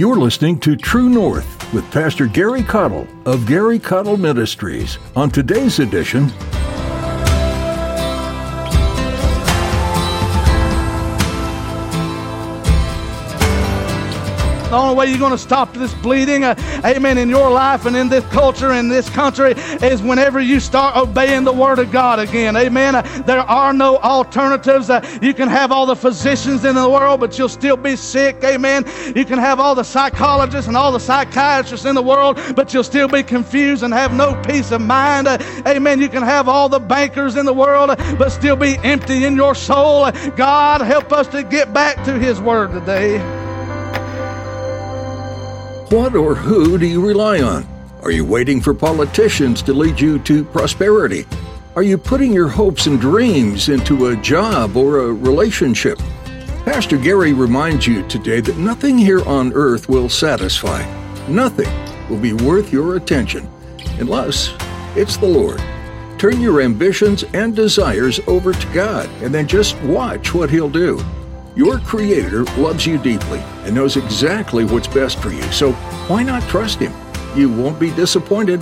You're listening to True North with Pastor Gary Cottle of Gary Cottle Ministries. On today's edition, the only way you're going to stop this bleeding, amen, in your life and in this culture, in this country, is whenever you start obeying the Word of God again, amen. There are no alternatives. You can have all the physicians in the world, but you'll still be sick, amen. You can have all the psychologists and all the psychiatrists in the world, but you'll still be confused and have no peace of mind, amen. You can have all the bankers in the world, but still be empty in your soul. God, help us to get back to His Word today. What or who do you rely on? Are you waiting for politicians to lead you to prosperity? Are you putting your hopes and dreams into a job or a relationship? Pastor Gary reminds you today that nothing here on earth will satisfy. Nothing will be worth your attention unless it's the Lord. Turn your ambitions and desires over to God and then just watch what He'll do. Your Creator loves you deeply and knows exactly what's best for you, so why not trust Him? You won't be disappointed.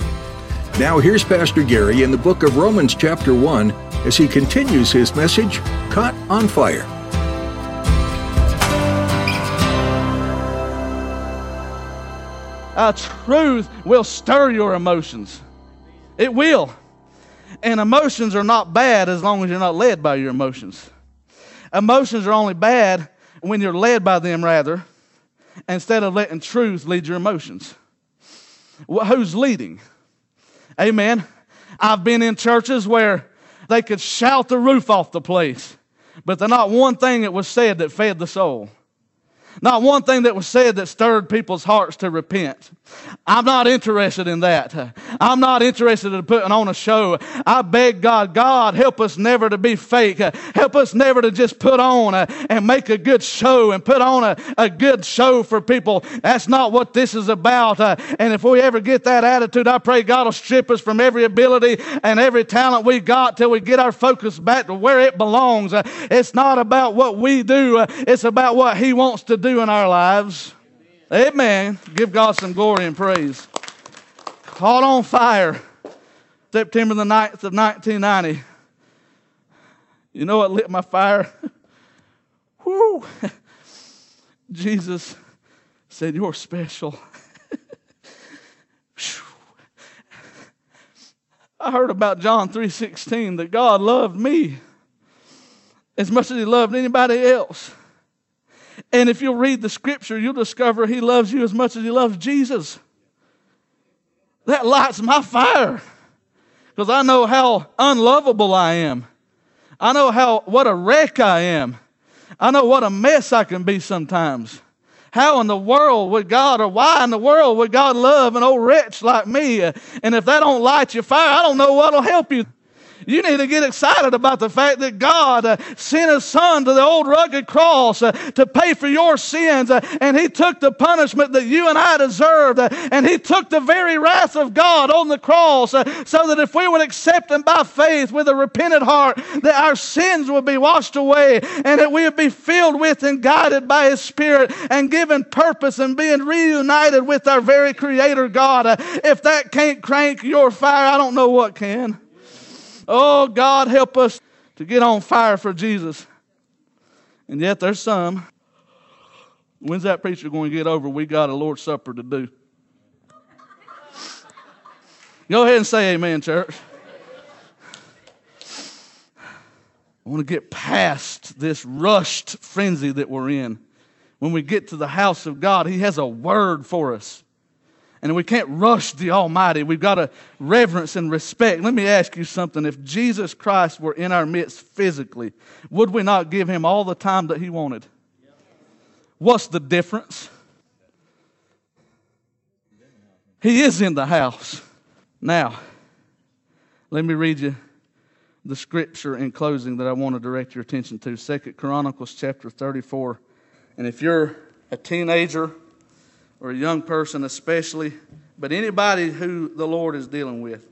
Now here's Pastor Gary in the book of Romans chapter 1 as he continues his message, Caught on Fire. Truth will stir your emotions. It will. And emotions are not bad as long as you're not led by your emotions. Emotions are only bad when you're led by them, rather, instead of letting truth lead your emotions. Who's leading? Amen. I've been in churches where they could shout the roof off the place, but there's not one thing that was said that fed the soul. Not one thing that was said that stirred people's hearts to repent. I'm not interested in that. I'm not interested in putting on a show. I beg God, God, help us never to be fake. Help us never to just put on and make a good show and put on a good show for people. That's not what this is about. And if we ever get that attitude, I pray God will strip us from every ability and every talent we got till we get our focus back to where it belongs. It's not about what we do. It's about what He wants to do in our lives. Amen. Amen. Give God some glory and praise. Caught on fire, September the 9th of 1990. You know what lit my fire? Woo! Jesus said, "You're special." I heard about John 3:16, that God loved me as much as He loved anybody else. And if you'll read the scripture, you'll discover He loves you as much as He loves Jesus. That lights my fire, because I know how unlovable I am. I know what a wreck I am. I know what a mess I can be sometimes. How in the world would God, or why in the world would God love an old wretch like me? And if that don't light your fire, I don't know what will help you. You need to get excited about the fact that God sent His Son to the old rugged cross to pay for your sins, and He took the punishment that you and I deserved, and He took the very wrath of God on the cross, so that if we would accept Him by faith with a repentant heart, that our sins would be washed away, and that we would be filled with and guided by His Spirit and given purpose and being reunited with our very Creator God. If that can't crank your fire, I don't know what can. Oh, God, help us to get on fire for Jesus. And yet there's some. When's that preacher going to get over? We got a Lord's Supper to do. Go ahead and say amen, church. I want to get past this rushed frenzy that we're in. When we get to the house of God, He has a word for us. And we can't rush the Almighty. We've got to reverence and respect. Let me ask you something. If Jesus Christ were in our midst physically, would we not give Him all the time that He wanted? What's the difference? He is in the house. Now, let me read you the scripture in closing that I want to direct your attention to. 2 Chronicles chapter 34. And if you're a teenager or a young person especially, but anybody who the Lord is dealing with,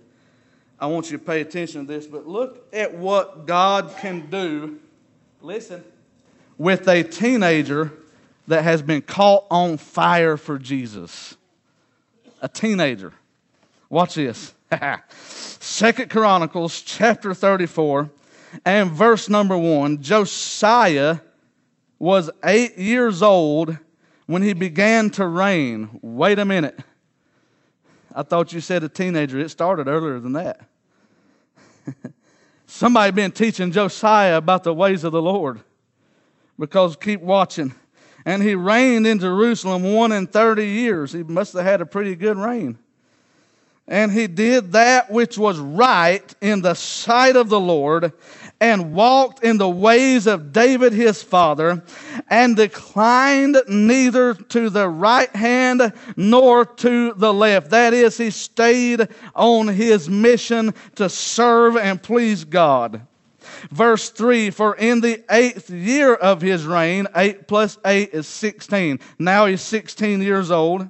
I want you to pay attention to this, but look at what God can do, listen, with a teenager that has been caught on fire for Jesus. A teenager. Watch this. 2 Chronicles chapter 34 and verse number 1. Josiah was 8 years old when he began to reign. Wait a minute. I thought you said a teenager. It started earlier than that. Somebody been teaching Josiah about the ways of the Lord. Because keep watching. And he reigned in Jerusalem 31 years. He must have had a pretty good reign. And he did that which was right in the sight of the Lord, and walked in the ways of David his father, and declined neither to the right hand nor to the left. That is, he stayed on his mission to serve and please God. Verse 3, for in the 8th year of his reign, 8 plus 8 is 16. Now he's 16 years old.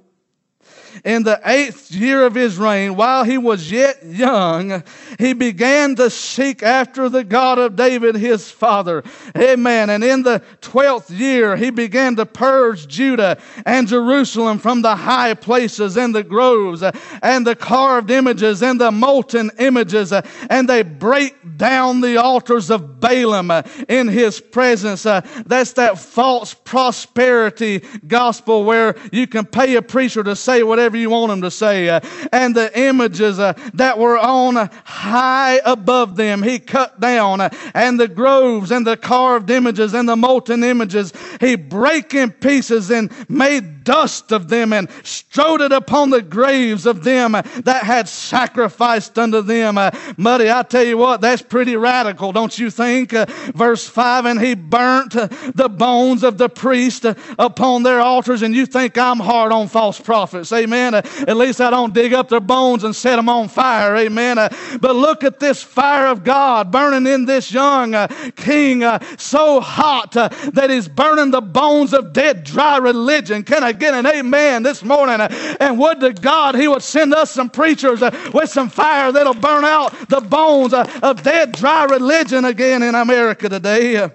In the 8th year of his reign, while he was yet young, he began to seek after the God of David his father. Amen. And in the 12th year, he began to purge Judah and Jerusalem from the high places and the groves and the carved images and the molten images. And they break down the altars of Balaam in his presence. That's that false prosperity gospel where you can pay a preacher to say whatever you want him to say. And the images that were on high above them, he cut down. And the groves and the carved images and the molten images, he break in pieces and made dust of them, and strode it upon the graves of them that had sacrificed unto them. Muddy, I tell you what, that's pretty radical, don't you think? Verse 5, and he burnt the bones of the priest upon their altars. And you think I'm hard on false prophets, amen? At least I don't dig up their bones and set them on fire. Amen. But look at this fire of God burning in this young king, so hot that he's burning the bones of dead, dry religion. Can I get an amen this morning? And would to God he would send us some preachers with some fire that'll burn out the bones of dead, dry religion again in America today.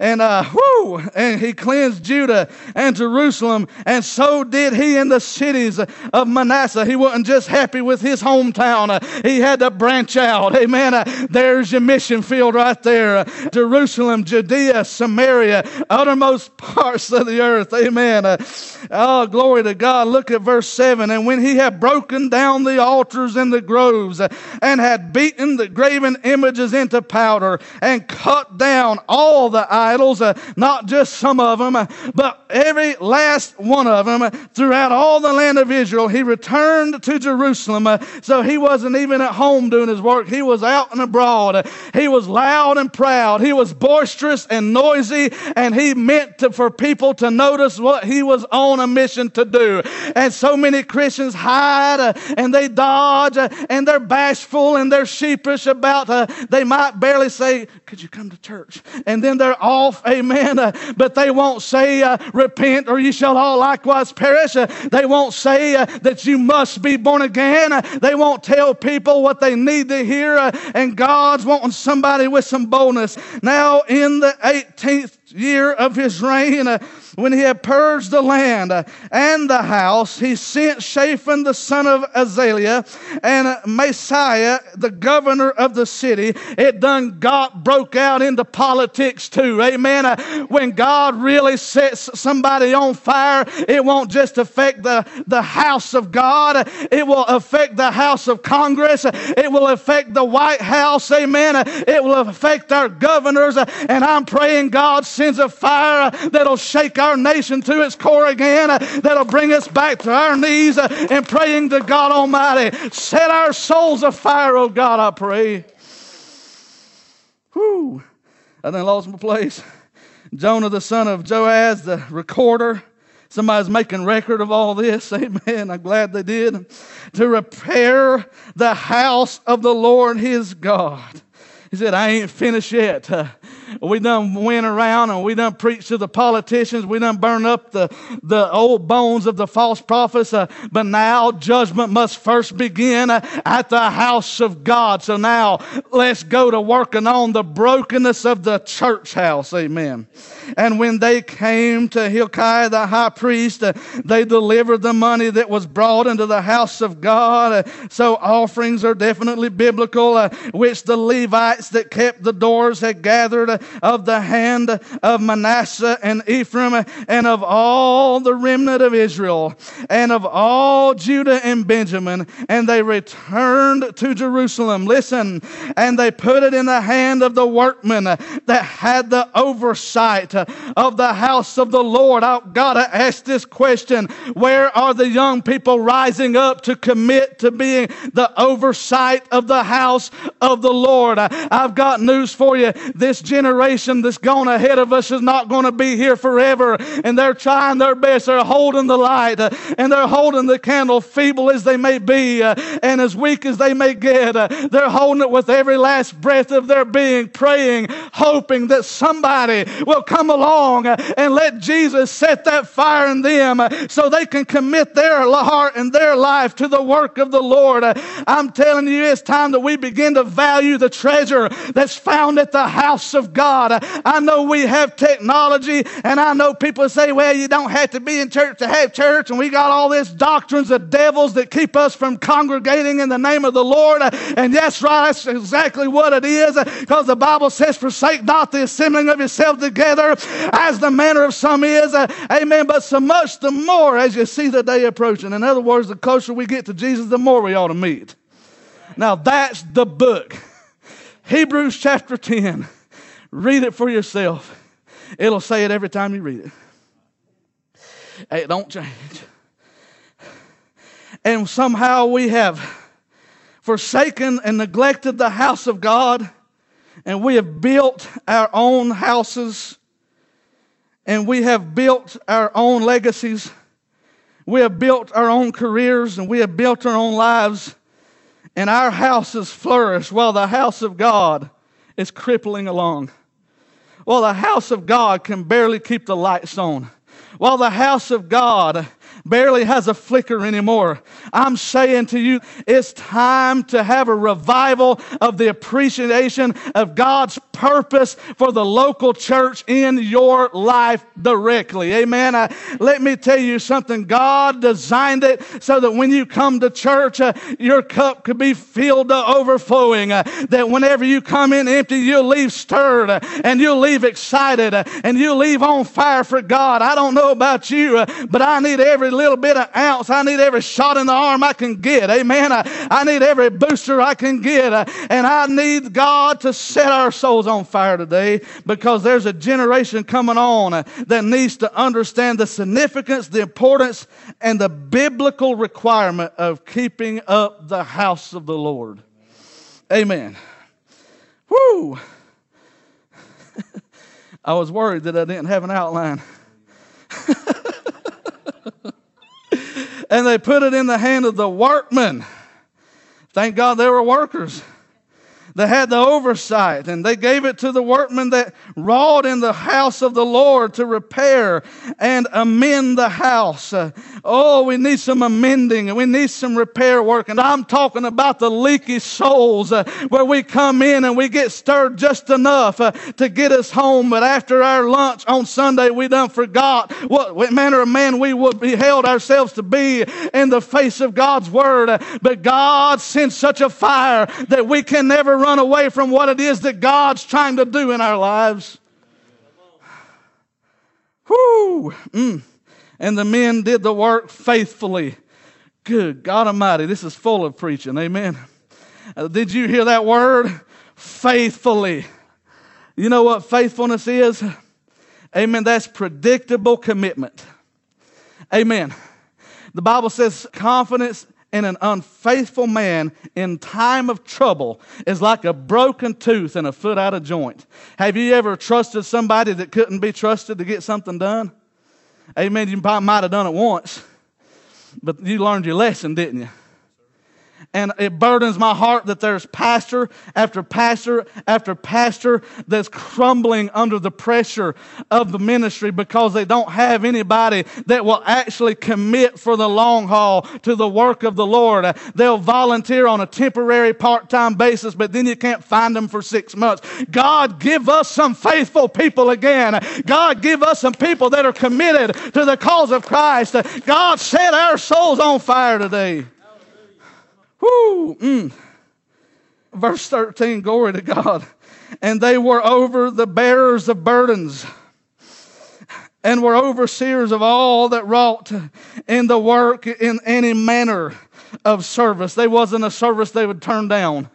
And he cleansed Judah and Jerusalem, and so did he in the cities of Manasseh. He wasn't just happy with his hometown. He had to branch out. Amen. There's your mission field right there. Jerusalem, Judea, Samaria, uttermost parts of the earth. Amen. Oh, glory to God. Look at verse 7. And when he had broken down the altars and the groves, and had beaten the graven images into powder, and cut down all the idols, not just some of them, but every last one of them, throughout all the land of Israel, he returned to Jerusalem. So he wasn't even at home doing his work. He was out and abroad. He was loud and proud. He was boisterous and noisy, and he meant for people to notice what he was on a mission to do. And so many Christians hide and they dodge and they're bashful and they're sheepish about they might barely say, could you come to church? And then they're off, amen. But they won't say, repent or you shall all likewise perish. They won't say that you must be born again. They won't tell people what they need to hear, and God's wanting somebody with some boldness. Now in the 18th year of his reign, when he had purged the land and the house, he sent Shaphan the son of Azaliah and Messiah, the governor of the city. It done got broke out into politics too, amen. When God really sets somebody on fire, it won't just affect the house of God. It will affect the house of Congress. It will affect the White House, amen. It will affect our governors, and I'm praying God sends a fire that'll shake our nation to its core again, that'll bring us back to our knees, and praying to God Almighty, set our souls afire, oh God, I pray. Whew. I then lost my place. Jonah, the son of Joaz, the recorder. Somebody's making record of all this. Amen. I'm glad they did. To repair the house of the Lord his God. He said, I ain't finished yet. We done went around and we done preached to the politicians. We done burned up the old bones of the false prophets. But now judgment must first begin at the house of God. So now let's go to working on the brokenness of the church house. Amen. And when they came to Hilkiah the high priest, they delivered the money that was brought into the house of God. So offerings are definitely biblical, which the Levites that kept the doors had gathered of the hand of Manasseh and Ephraim and of all the remnant of Israel and of all Judah and Benjamin. And they returned to Jerusalem. Listen, and they put it in the hand of the workmen that had the oversight of the house of the Lord. I've got to ask this question. Where are the young people rising up to commit to being the oversight of the house of the Lord? I've got news for you. This generation that's gone ahead of us is not going to be here forever. And they're trying their best. They're holding the light. And they're holding the candle, feeble as they may be. And as weak as they may get. They're holding it with every last breath of their being. Praying, hoping that somebody will come along and let Jesus set that fire in them so they can commit their heart and their life to the work of the Lord. I'm telling you, it's time that we begin to value the treasure that's found at the house of God. I know we have technology, and I know people say, well, you don't have to be in church to have church, and we got all these doctrines of devils that keep us from congregating in the name of the Lord. And that's right, that's exactly what it is, because the Bible says, forsake not the assembling of yourselves together as the manner of some is. Amen. But so much the more as you see the day approaching. In other words, the closer we get to Jesus, the more we ought to meet. Now that's the book. Hebrews chapter 10. Read it for yourself. It'll say it every time you read it. It don't change. And somehow we have forsaken and neglected the house of God, and we have built our own houses, and we have built our own legacies. We have built our own careers, and we have built our own lives, and our houses flourish while the house of God is crippling along. Well, the house of God can barely keep the lights on. While the house of God barely has a flicker anymore. I'm saying to you, it's time to have a revival of the appreciation of God's purpose for the local church in your life directly. Amen. Let me tell you something. God designed it so that when you come to church, your cup could be filled to overflowing. That whenever you come in empty, you'll leave stirred, and you'll leave excited, and you'll leave on fire for God. I don't know about you, but I need every little bit of ounce. I need every shot in the arm I can get. Amen. I need every booster I can get. And I need God to set our souls on fire today, because there's a generation coming on that needs to understand the significance, the importance, and the biblical requirement of keeping up the house of the Lord. Amen. Woo! I was worried that I didn't have an outline. And they put it in the hand of the workmen. Thank God they were workers. They had the oversight, and they gave it to the workmen that wrought in the house of the Lord to repair and amend the house. Oh, we need some amending, and we need some repair work. And I'm talking about the leaky souls where we come in and we get stirred just enough to get us home. But after our lunch on Sunday, we done forgot what manner of man we would be held ourselves to be in the face of God's word. But God sent such a fire that we can never run away from what it is that God's trying to do in our lives. Whoo! And the men did the work faithfully. Good God Almighty, this is full of preaching. Amen. Did you hear that word? Faithfully. You know what faithfulness is? Amen. That's predictable commitment. Amen. The Bible says confidence and an unfaithful man in time of trouble is like a broken tooth and a foot out of joint. Have you ever trusted somebody that couldn't be trusted to get something done? Amen. You might have done it once, but you learned your lesson, didn't you? And it burdens my heart that there's pastor after pastor after pastor that's crumbling under the pressure of the ministry because they don't have anybody that will actually commit for the long haul to the work of the Lord. They'll volunteer on a temporary part-time basis, but then you can't find them for 6 months. God, give us some faithful people again. God, give us some people that are committed to the cause of Christ. God, set our souls on fire today. Woo! Verse 13, glory to God. And they were over the bearers of burdens and were overseers of all that wrought in the work in any manner of service. They wasn't a service they would turn down.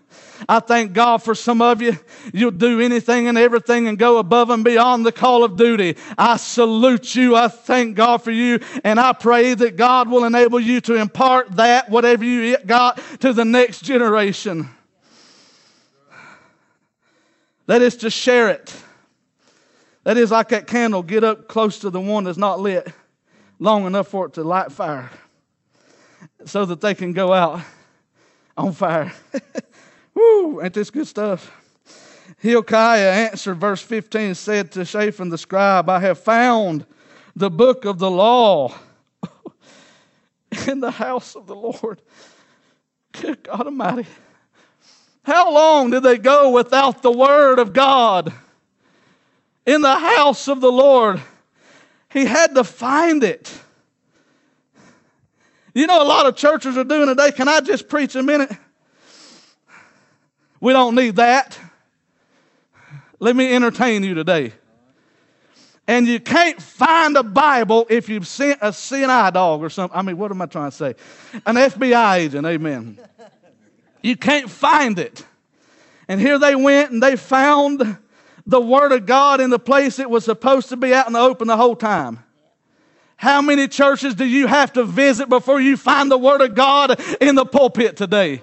I thank God for some of you. You'll do anything and everything and go above and beyond the call of duty. I salute you. I thank God for you. And I pray that God will enable you to impart that, whatever you got, to the next generation. That is to share it. That is like that candle. Get up close to the one that's not lit long enough for it to light fire so that they can go out on fire. Woo, ain't this good stuff? Hilkiah answered, verse 15, said to Shaphan the scribe, I have found the book of the law in the house of the Lord. Good God Almighty. How long did they go without the word of God? In the house of the Lord. He had to find it. You know, a lot of churches are doing today, can I just preach a minute? We don't need that. Let me entertain you today. And you can't find a Bible if you've sent a CNI dog or something. I mean, what am I trying to say? An FBI agent, amen. You can't find it. And here they went and they found the Word of God in the place it was supposed to be out in the open the whole time. How many churches do you have to visit before you find the Word of God in the pulpit today?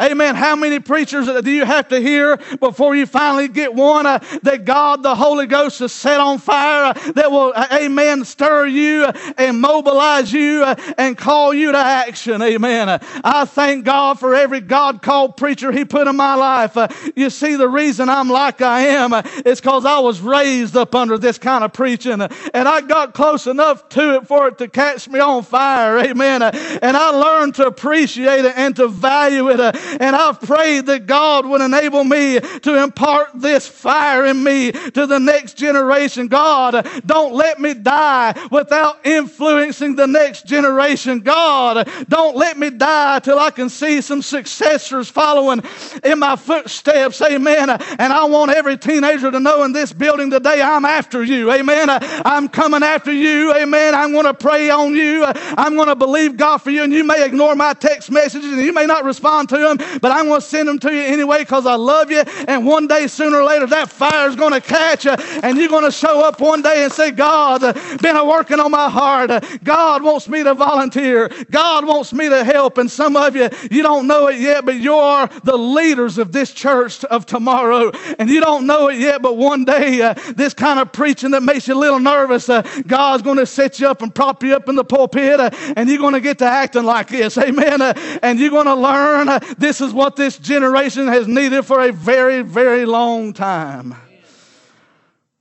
Amen. How many preachers do you have to hear before you finally get one that God, the Holy Ghost, has set on fire that will, amen, stir you and mobilize you and call you to action? Amen. I thank God for every God-called preacher He put in my life. You see, the reason I'm like I am is because I was raised up under this kind of preaching, and I got close enough to it for it to catch me on fire. Amen. And I learned to appreciate it and to value it. And I've prayed that God would enable me to impart this fire in me to the next generation. God, don't let me die without influencing the next generation. God, don't let me die till I can see some successors following in my footsteps. Amen. And I want every teenager to know in this building today, I'm after you. Amen. I'm coming after you. Amen. I'm going to pray on you. I'm going to believe God for you. And you may ignore my text messages and you may not respond to them. But I'm going to send them to you anyway because I love you. And one day, sooner or later, that fire is going to catch you. And you're going to show up one day and say, God, been working on my heart. God wants me to volunteer. God wants me to help. And some of you, you don't know it yet, but you are the leaders of this church of tomorrow. And you don't know it yet, but one day, this kind of preaching that makes you a little nervous, God's going to set you up and prop you up in the pulpit. And you're going to get to acting like this. Amen. And you're going to learn this is what this generation has needed for a very, very long time.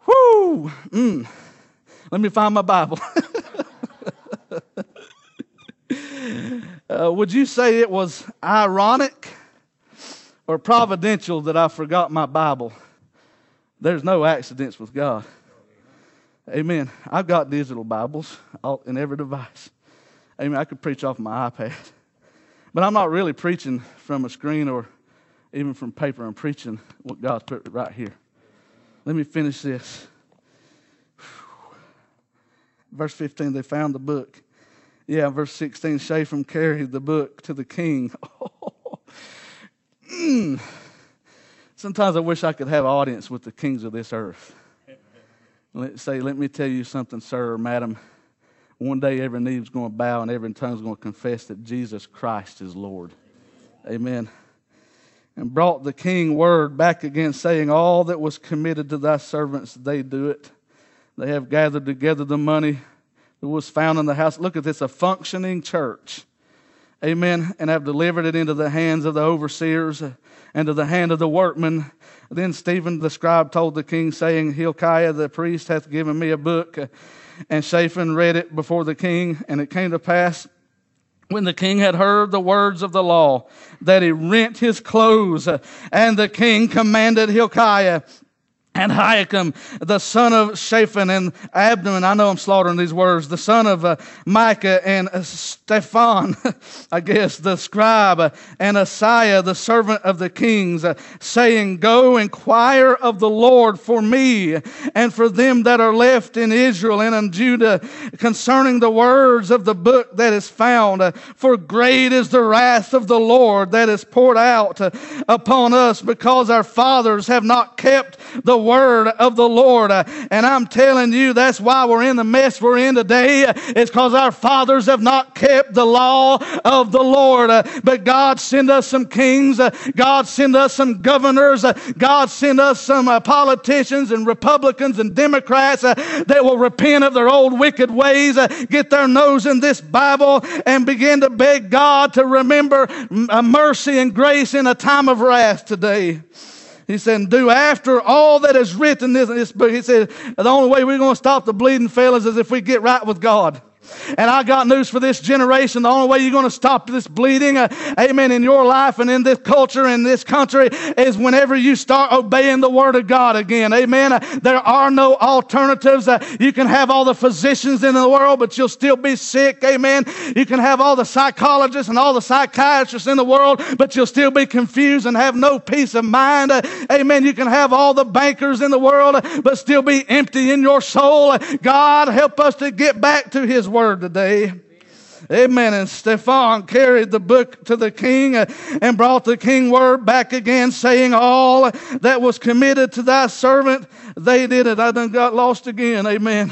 Woo! Let me find my Bible. Would you say it was ironic or providential that I forgot my Bible? There's no accidents with God. Amen. I've got digital Bibles in every device. Amen. I could preach off my iPad. But I'm not really preaching from a screen or even from paper. I'm preaching what God's put right here. Let me finish this. Verse 15, they found the book. Yeah, verse 16, Shaphan carried the book to the king. Sometimes I wish I could have audience with the kings of this earth. Let's say, let me tell you something, sir or madam. One day every knee is going to bow and every tongue is going to confess that Jesus Christ is Lord. Amen. And brought the king word back again, saying, all that was committed to thy servants, they do it. They have gathered together the money that was found in the house. Look at this, a functioning church. Amen. And have delivered it into the hands of the overseers and to the hand of the workmen. Then Stephen the scribe told the king, saying, Hilkiah the priest hath given me a book. And Shaphan read it before the king. And it came to pass, when the king had heard the words of the law, that he rent his clothes. And the king commanded Hilkiah and Hiakam, the son of Shaphan, and Abdon, I know I'm slaughtering these words, the son of Micah, and Stephan, the scribe, and Asaiah, the servant of the kings, saying, Go inquire of the Lord for me, and for them that are left in Israel and in Judah, concerning the words of the book that is found. For great is the wrath of the Lord that is poured out upon us, because our fathers have not kept the word of the Lord. And I'm telling you, that's why we're in the mess we're in today. It's because our fathers have not kept the law of the Lord. But God send us some kings. God send us some governors. God send us some politicians and Republicans and Democrats that will repent of their old wicked ways, get their nose in this Bible, and begin to beg God to remember mercy and grace in a time of wrath today. He said, do after all that is written in this book. He said, the only way we're going to stop the bleeding, fellas, is if we get right with God. And I got news for this generation. The only way you're going to stop this bleeding, amen, in your life and in this culture and this country, is whenever you start obeying the Word of God again. Amen. There are no alternatives. You can have all the physicians in the world, but you'll still be sick. Amen. You can have all the psychologists and all the psychiatrists in the world, but you'll still be confused and have no peace of mind. Amen. You can have all the bankers in the world, but still be empty in your soul. God, help us to get back to His Word today. Amen. And Stephan carried the book to the king and brought the king word back again, saying, all that was committed to thy servant, they did it. I done got lost again. Amen.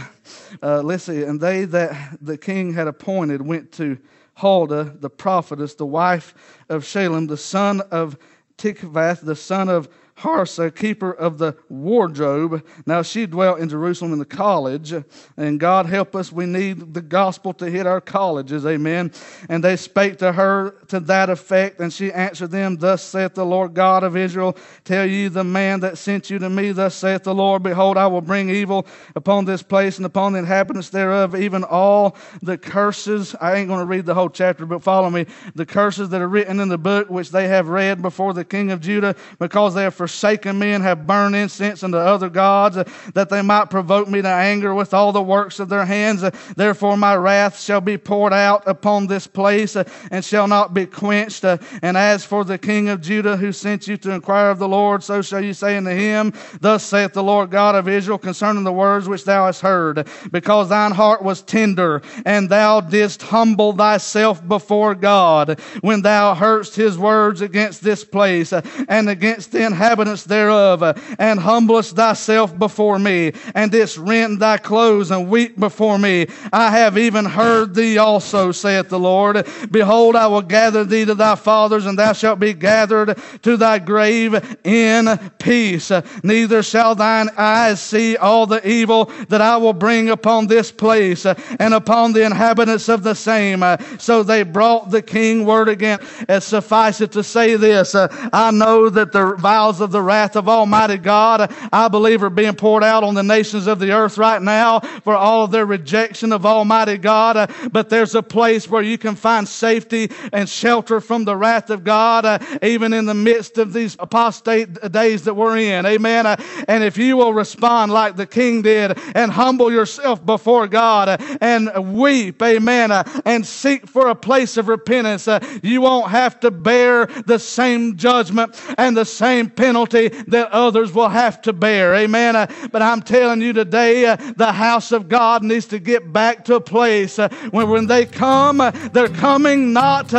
Let's see. And they that the king had appointed went to Huldah, the prophetess, the wife of Shalem, the son of Tikvath, the son of Harsa, keeper of the wardrobe. Now she dwelt in Jerusalem in the college. And God help us, we need the gospel to hit our colleges. Amen. And they spake to her to that effect. And she answered them, Thus saith the Lord God of Israel, tell ye the man that sent you to me, thus saith the Lord, Behold, I will bring evil upon this place and upon the inhabitants thereof, even all the curses. I ain't going to read the whole chapter, but follow me. The curses that are written in the book, which they have read before the king of Judah, because they have forsaken me and have burned incense unto other gods, that they might provoke me to anger with all the works of their hands. Therefore my wrath shall be poured out upon this place and shall not be quenched. And as for the king of Judah who sent you to inquire of the Lord, so shall you say unto him, Thus saith the Lord God of Israel concerning the words which thou hast heard, because thine heart was tender, and thou didst humble thyself before God, when thou heardst his words against this place and against the inhabitants thereof, and humblest thyself before me, and didst rend thy clothes and weep before me. I have even heard thee also, saith the Lord. Behold, I will gather thee to thy fathers, and thou shalt be gathered to thy grave in peace. Neither shall thine eyes see all the evil that I will bring upon this place, and upon the inhabitants of the same. So they brought the king word again. And suffice it to say this, I know that the vials of the wrath of Almighty God, I believe, are being poured out on the nations of the earth right now for all of their rejection of Almighty God. But there's a place where you can find safety and shelter from the wrath of God, even in the midst of these apostate days that we're in. Amen. And if you will respond like the king did and humble yourself before God and weep, amen, and seek for a place of repentance, you won't have to bear the same judgment and the same penalty that others will have to bear. Amen. But I'm telling you today, the house of God needs to get back to a place when they come, they're coming not,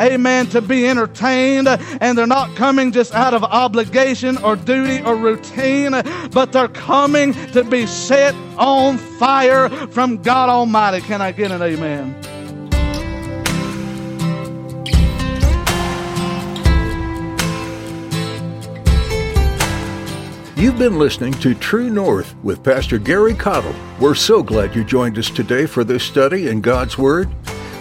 amen, to be entertained, and they're not coming just out of obligation or duty or routine, but they're coming to be set on fire from God Almighty. Can I get an amen? You've been listening to True North with Pastor Gary Cottle. We're so glad you joined us today for this study in God's Word.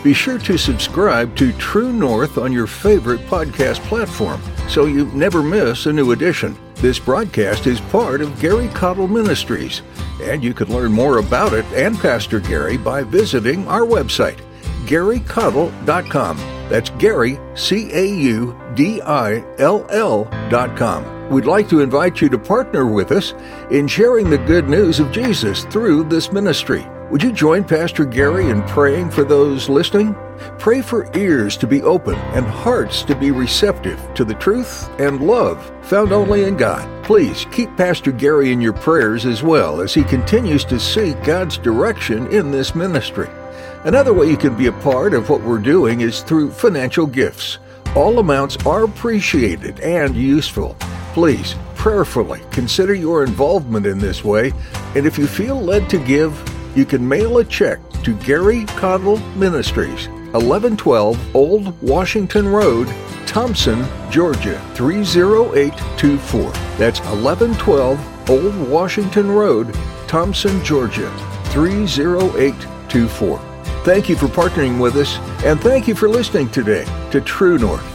Be sure to subscribe to True North on your favorite podcast platform so you never miss a new edition. This broadcast is part of Gary Cottle Ministries, and you can learn more about it and Pastor Gary by visiting our website, GaryCaudill.com. That's Gary, C-A-U-D-I-L-L.com. We'd like to invite you to partner with us in sharing the good news of Jesus through this ministry. Would you join Pastor Gary in praying for those listening? Pray for ears to be open and hearts to be receptive to the truth and love found only in God. Please keep Pastor Gary in your prayers as well as he continues to seek God's direction in this ministry. Another way you can be a part of what we're doing is through financial gifts. All amounts are appreciated and useful. Please prayerfully consider your involvement in this way, and if you feel led to give, you can mail a check to Gary Cottle Ministries, 1112 Old Washington Road, Thompson, Georgia, 30824. That's 1112 Old Washington Road, Thompson, Georgia, 30824. Thank you for partnering with us, and thank you for listening today to True North.